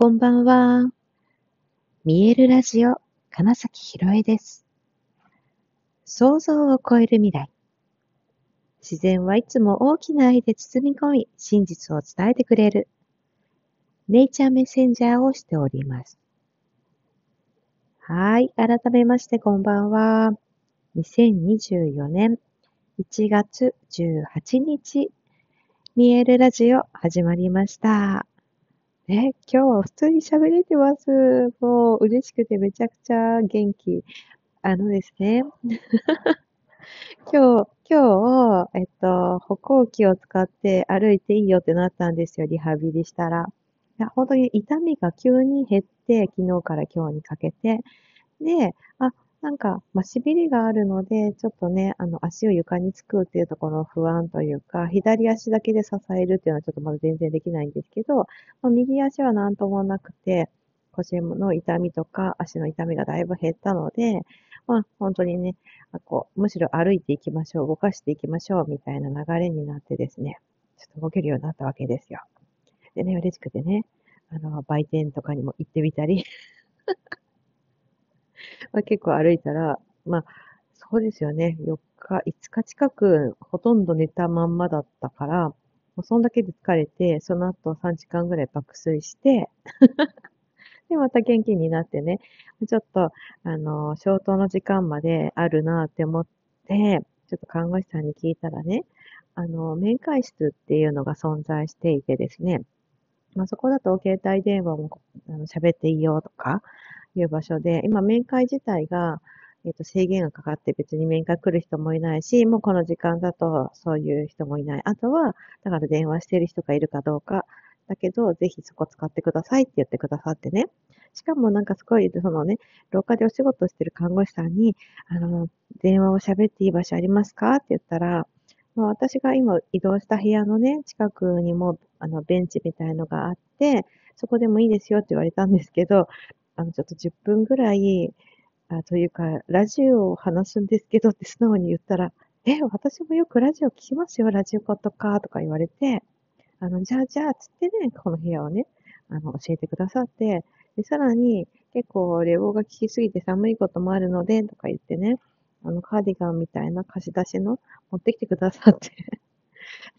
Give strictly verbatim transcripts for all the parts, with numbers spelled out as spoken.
こんばんは。見えるラジオ、金崎ひろえです。想像を超える未来。自然はいつも大きな愛で包み込み、真実を伝えてくれる。ネイチャーメッセンジャーをしております。はい、改めましてこんばんは。にせんにじゅうよねんいちがつじゅうはちにち、見えるラジオ始まりました。ね、今日は普通に喋れてます。もう嬉しくてめちゃくちゃ元気。あのですね。今日、今日、えっと、歩行器を使って歩いていいよってなったんですよ。リハビリしたら。いや、本当に痛みが急に減って、昨日から今日にかけて。で、あ、なんか、まあ、しびれがあるので、ちょっとね、あの、足を床につくっていうところの不安というか、左足だけで支えるっていうのはちょっとまだ全然できないんですけど、まあ、右足はなんともなくて、腰の痛みとか足の痛みがだいぶ減ったので、まあ、本当にね、こう、むしろ歩いていきましょう、動かしていきましょう、みたいな流れになってですね、ちょっと動けるようになったわけですよ。でね、嬉しくてね、あの、売店とかにも行ってみたり、まあ、結構歩いたら、まあ、そうですよね、よっか、いつか近く、ほとんど寝たまんまだったから、もうそんだけで疲れて、その後さんじかんぐらい爆睡して、で、また元気になってね、ちょっと、あの、消灯の時間まであるなって思って、ちょっと看護師さんに聞いたらね、あの、面会室っていうのが存在していてですね、まあ、そこだと携帯電話も喋っていいよとか、いう場所で、今面会自体が、えーと、制限がかかって別に面会来る人もいないし、もうこの時間だとそういう人もいない。あとは、だから電話してる人がいるかどうか、だけど、ぜひそこ使ってくださいって言ってくださってね。しかもなんかすごい、そのね、廊下でお仕事してる看護師さんに、あの、電話を喋っていい場所ありますかって言ったら、まあ、私が今移動した部屋のね、近くにもあのベンチみたいのがあって、そこでもいいですよって言われたんですけど、あの、ちょっとじゅっぷんぐらい、あ、というか、ラジオを話すんですけどって素直に言ったら、え、私もよくラジオ聞きますよ、ラジコとか、とか言われて、あの、じゃあじゃあ、つってね、この部屋をね、あの、教えてくださって、で、さらに、結構、冷房が効きすぎて寒いこともあるので、とか言ってね、あの、カーディガンみたいな貸し出しの持ってきてくださって、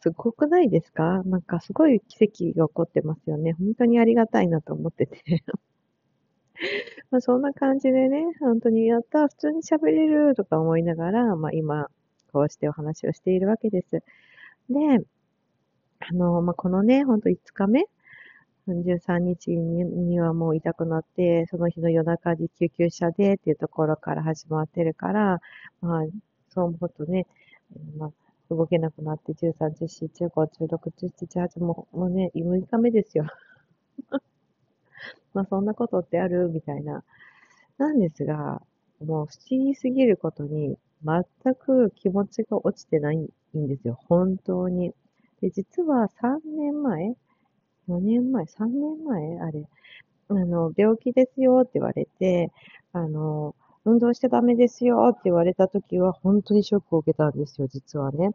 すごくないですか？なんか、すごい奇跡が起こってますよね。本当にありがたいなと思ってて。まあそんな感じでね、本当にやった、普通に喋れるとか思いながら、まあ、今、こうしてお話をしているわけです。で、あの、まあ、このね、本当いつかめ、じゅうさんにちにはもう痛くなって、その日の夜中に救急車でっていうところから始まってるから、まあ、そう思うとね、まあ、動けなくなって、じゅうさん、じゅうよん、じゅうご、じゅうろく、じゅうなな、じゅうはち、もうね、むいかめですよ。まあそんなことってあるみたいな。なんですが、もう不思議すぎることに全く気持ちが落ちてないんですよ。本当に。で、実はさんねんまえ ?よねんまえ ?さん 年前あれ。あの、病気ですよって言われて、あの、運動しちゃダメですよって言われた時は本当にショックを受けたんですよ、実はね。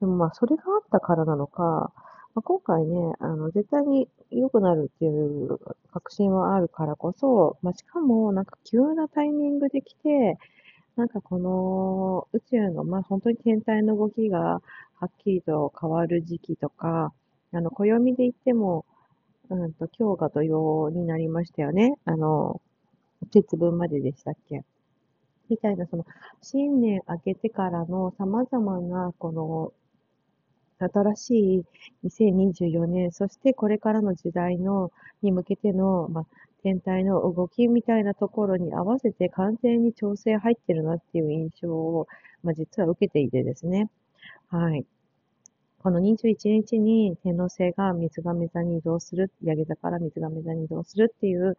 でもまあそれがあったからなのか、まあ、今回ね、あの、絶対に良くなるっていう確信はあるからこそ、まあ、しかも、なんか急なタイミングで来て、なんかこの宇宙の、まあ、本当に天体の動きがはっきりと変わる時期とか、あの、暦で言っても、うんと、今日が土曜になりましたよね。あの、節分まででしたっけ？みたいな、その、新年明けてからの様々な、この、新しいにせんにじゅうよねん、そしてこれからの時代のに向けての、まあ、天体の動きみたいなところに合わせて完全に調整入ってるなっていう印象を、まあ、実は受けていてですね。はい。このにじゅういちにちに天王星が水瓶座に移動する、ヤギ座から水瓶座に移動するっていう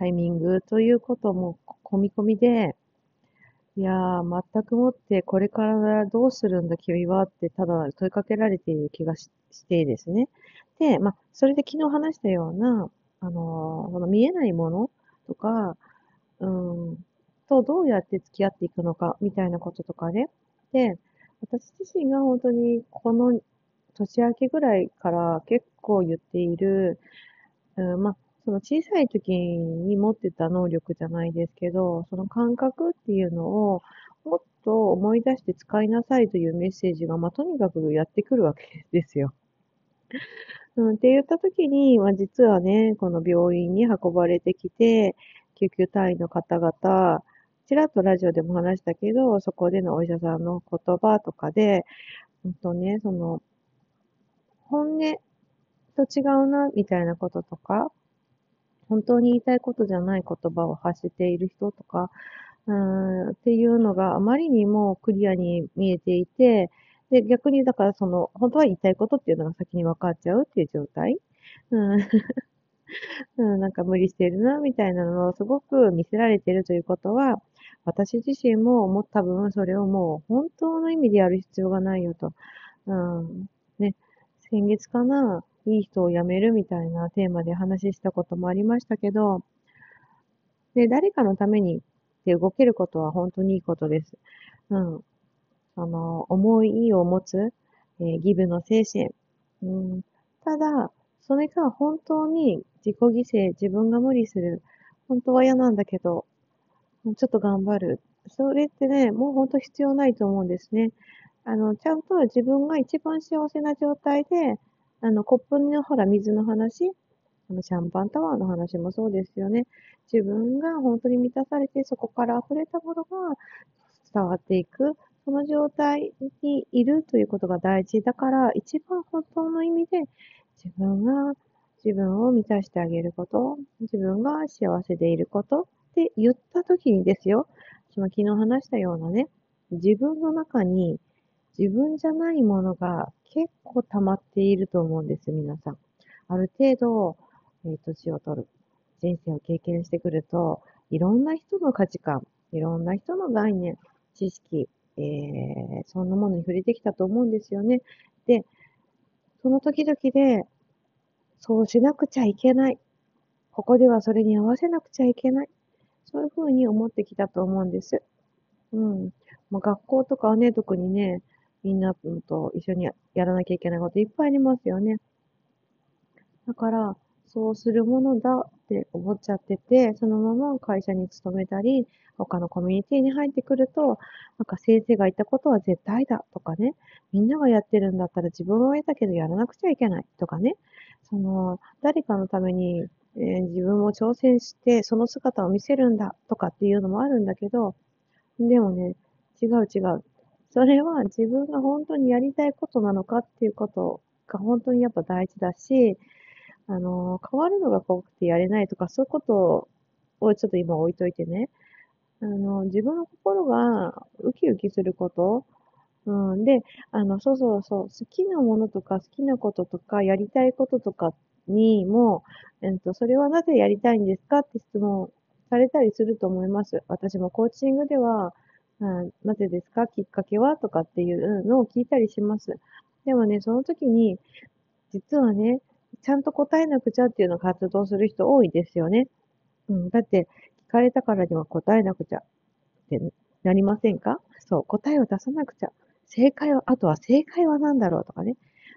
タイミングということも込み込みで、いやー、全くもって、これからどうするんだ、君はって、ただ問いかけられている気が し, してですね。で、まあ、それで昨日話したような、あのー、この見えないものとか、うん、とどうやって付き合っていくのか、みたいなこととかね。で、私自身が本当に、この年明けぐらいから結構言っている、うん、まあ、その小さい時に持ってた能力じゃないですけど、その感覚っていうのをもっと思い出して使いなさいというメッセージが、まあ、とにかくやってくるわけですよ。うん、って言った時に、まあ、実はね、この病院に運ばれてきて、救急隊員の方々、ちらっとラジオでも話したけど、そこでのお医者さんの言葉とかで、うんとね、その、本音と違うな、みたいなこととか、本当に言いたいことじゃない言葉を発している人とか、うんっていうのがあまりにもクリアに見えていて、で逆にだからその、本当は言いたいことっていうのが先に分かっちゃうっていう状態。うんうん、なんか無理してるな、みたいなのをすごく見せられてるということは、私自身ももう多分それをもう本当の意味でやる必要がないよと。うんね、先月かな、いい人を辞めるみたいなテーマで話したこともありましたけど、で誰かのためにって動けることは本当にいいことです。うん、あの思いを持つ、えー、ギブの精神、うん。ただ、それが本当に自己犠牲、自分が無理する。本当は嫌なんだけど、ちょっと頑張る。それってね、もう本当必要ないと思うんですね。あの、ちゃんと自分が一番幸せな状態で、あの、コップのほら、水の話、あのシャンパンタワーの話もそうですよね。自分が本当に満たされて、そこから溢れたものが伝わっていく。その状態にいるということが大事だから、一番本当の意味で自分が自分を満たしてあげること、自分が幸せでいることって言ったときにですよ、その昨日話したようなね、自分の中に自分じゃないものが結構溜まっていると思うんです、皆さん。ある程度、えー、年を取る、人生を経験してくると、いろんな人の価値観、いろんな人の概念、知識、えー、そんなものに触れてきたと思うんですよね。で、その時々で、そうしなくちゃいけない。ここではそれに合わせなくちゃいけない。そういうふうに思ってきたと思うんです。うん。まあ、学校とかはね、特にね、みんなと一緒にやらなきゃいけないこといっぱいありますよね。だから、そうするものだって思っちゃってて、そのまま会社に勤めたり、他のコミュニティに入ってくると、なんか先生が言ったことは絶対だとかね、みんながやってるんだったら自分は得たけどやらなくちゃいけないとかね、その誰かのために、えー、自分も挑戦してその姿を見せるんだとかっていうのもあるんだけど、でもね、違う違う。それは自分が本当にやりたいことなのかっていうことが本当にやっぱ大事だし、あの、変わるのが怖くてやれないとか、そういうことをちょっと今置いといてね。あの、自分の心がウキウキすること。うん、で、あの、そうそうそう、好きなものとか、好きなこととか、やりたいこととかにも、えっと、それはなぜやりたいんですかって質問されたりすると思います。私もコーチングでは、うん、なぜですか？きっかけは？とかっていうのを聞いたりします。でもね、その時に、実はね、ちゃんと答えなくちゃっていうのを活動する人多いですよね。うん、だって、聞かれたからには答えなくちゃってなりませんか？そう、答えを出さなくちゃ。正解は、あとは正解は何だろうとかね。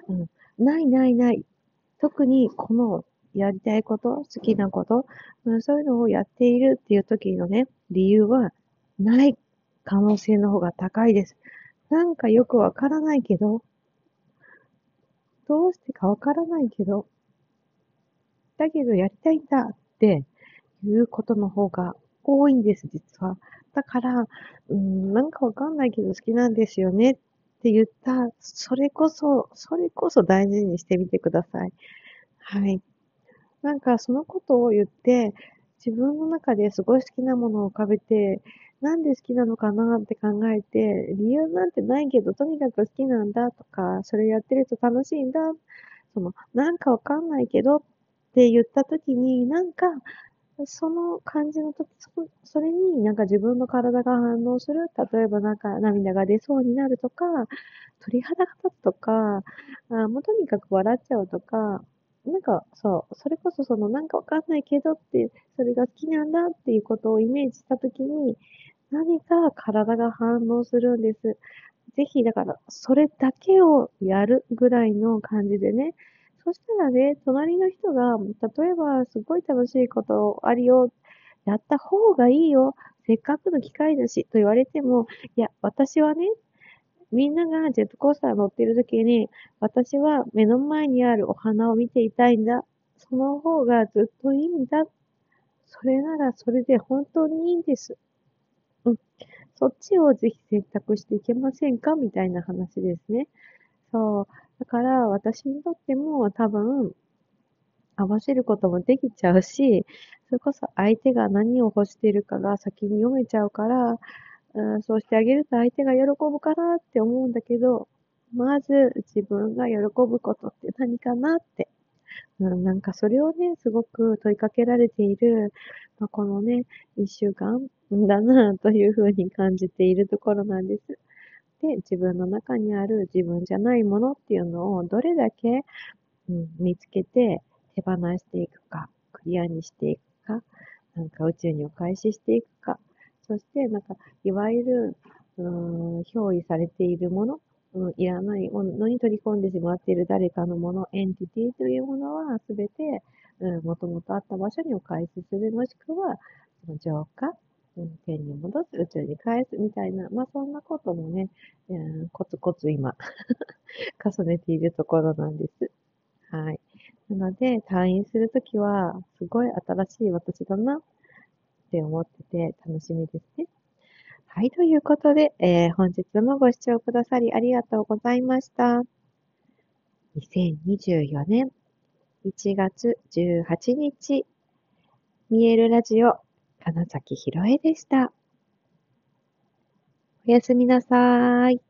うん、ないないない。特にこのやりたいこと、好きなこと、うん、そういうのをやっているっていう時のね、理由はない可能性の方が高いです。なんかよくわからないけど、どうしてかわからないけど、だけどやりたいんだっていうことの方が多いんです、実は。だから、うん、なんかわかんないけど好きなんですよねって言った、それこそ、それこそ大事にしてみてください。はい。なんかそのことを言って、自分の中ですごい好きなものを浮かべて、なんで好きなのかなって考えて、理由なんてないけど、とにかく好きなんだとか、それやってると楽しいんだ、その、なんかわかんないけどって言ったときに、なんか、その感じのとき、それになんか自分の体が反応する。例えばなんか涙が出そうになるとか、鳥肌が立つとか、あもうとにかく笑っちゃうとか、なんか、そう、それこそその、なんかわかんないけどって、それが好きなんだっていうことをイメージしたときに、何か体が反応するんです。ぜひ、だから、それだけをやるぐらいの感じでね、そしたらね、隣の人が、例えばすごい楽しいことあるよ、やった方がいいよ、せっかくの機会だしと言われても、いや、私はね、みんながジェットコースター乗ってる時に、私は目の前にあるお花を見ていたいんだ。その方がずっといいんだ。それならそれで本当にいいんです。うん。そっちをぜひ選択していけませんかみたいな話ですね。そう。だから私にとっても多分合わせることもできちゃうし、それこそ相手が何を欲しているかが先に読めちゃうから、うん、そうしてあげると相手が喜ぶかなって思うんだけど、まず自分が喜ぶことって何かなって。うん、なんかそれをね、すごく問いかけられている、まあ、このね、一週間だなというふうに感じているところなんです。で、自分の中にある自分じゃないものっていうのをどれだけ、うん、見つけて手放していくか、クリアにしていくか、なんか宇宙にお返ししていくか、そしてなんかいわゆるうーん憑依されているもの、うん、いらないものに取り込んでしまっている誰かのもの、エンティティというものは全てもともとあった場所にお返しする、もしくは浄化、うん、天に戻す、宇宙に返すみたいな、まあそんなこともね、うん、コツコツ今重ねているところなんです。はい。なので退院するときはすごい新しい私だなって思ってて楽しみですね。はい、ということで、えー、本日もご視聴くださりありがとうございました。にせんにじゅうよねんいちがつじゅうはちにち、見えるラジオ、金崎ひろえでした。おやすみなさーい。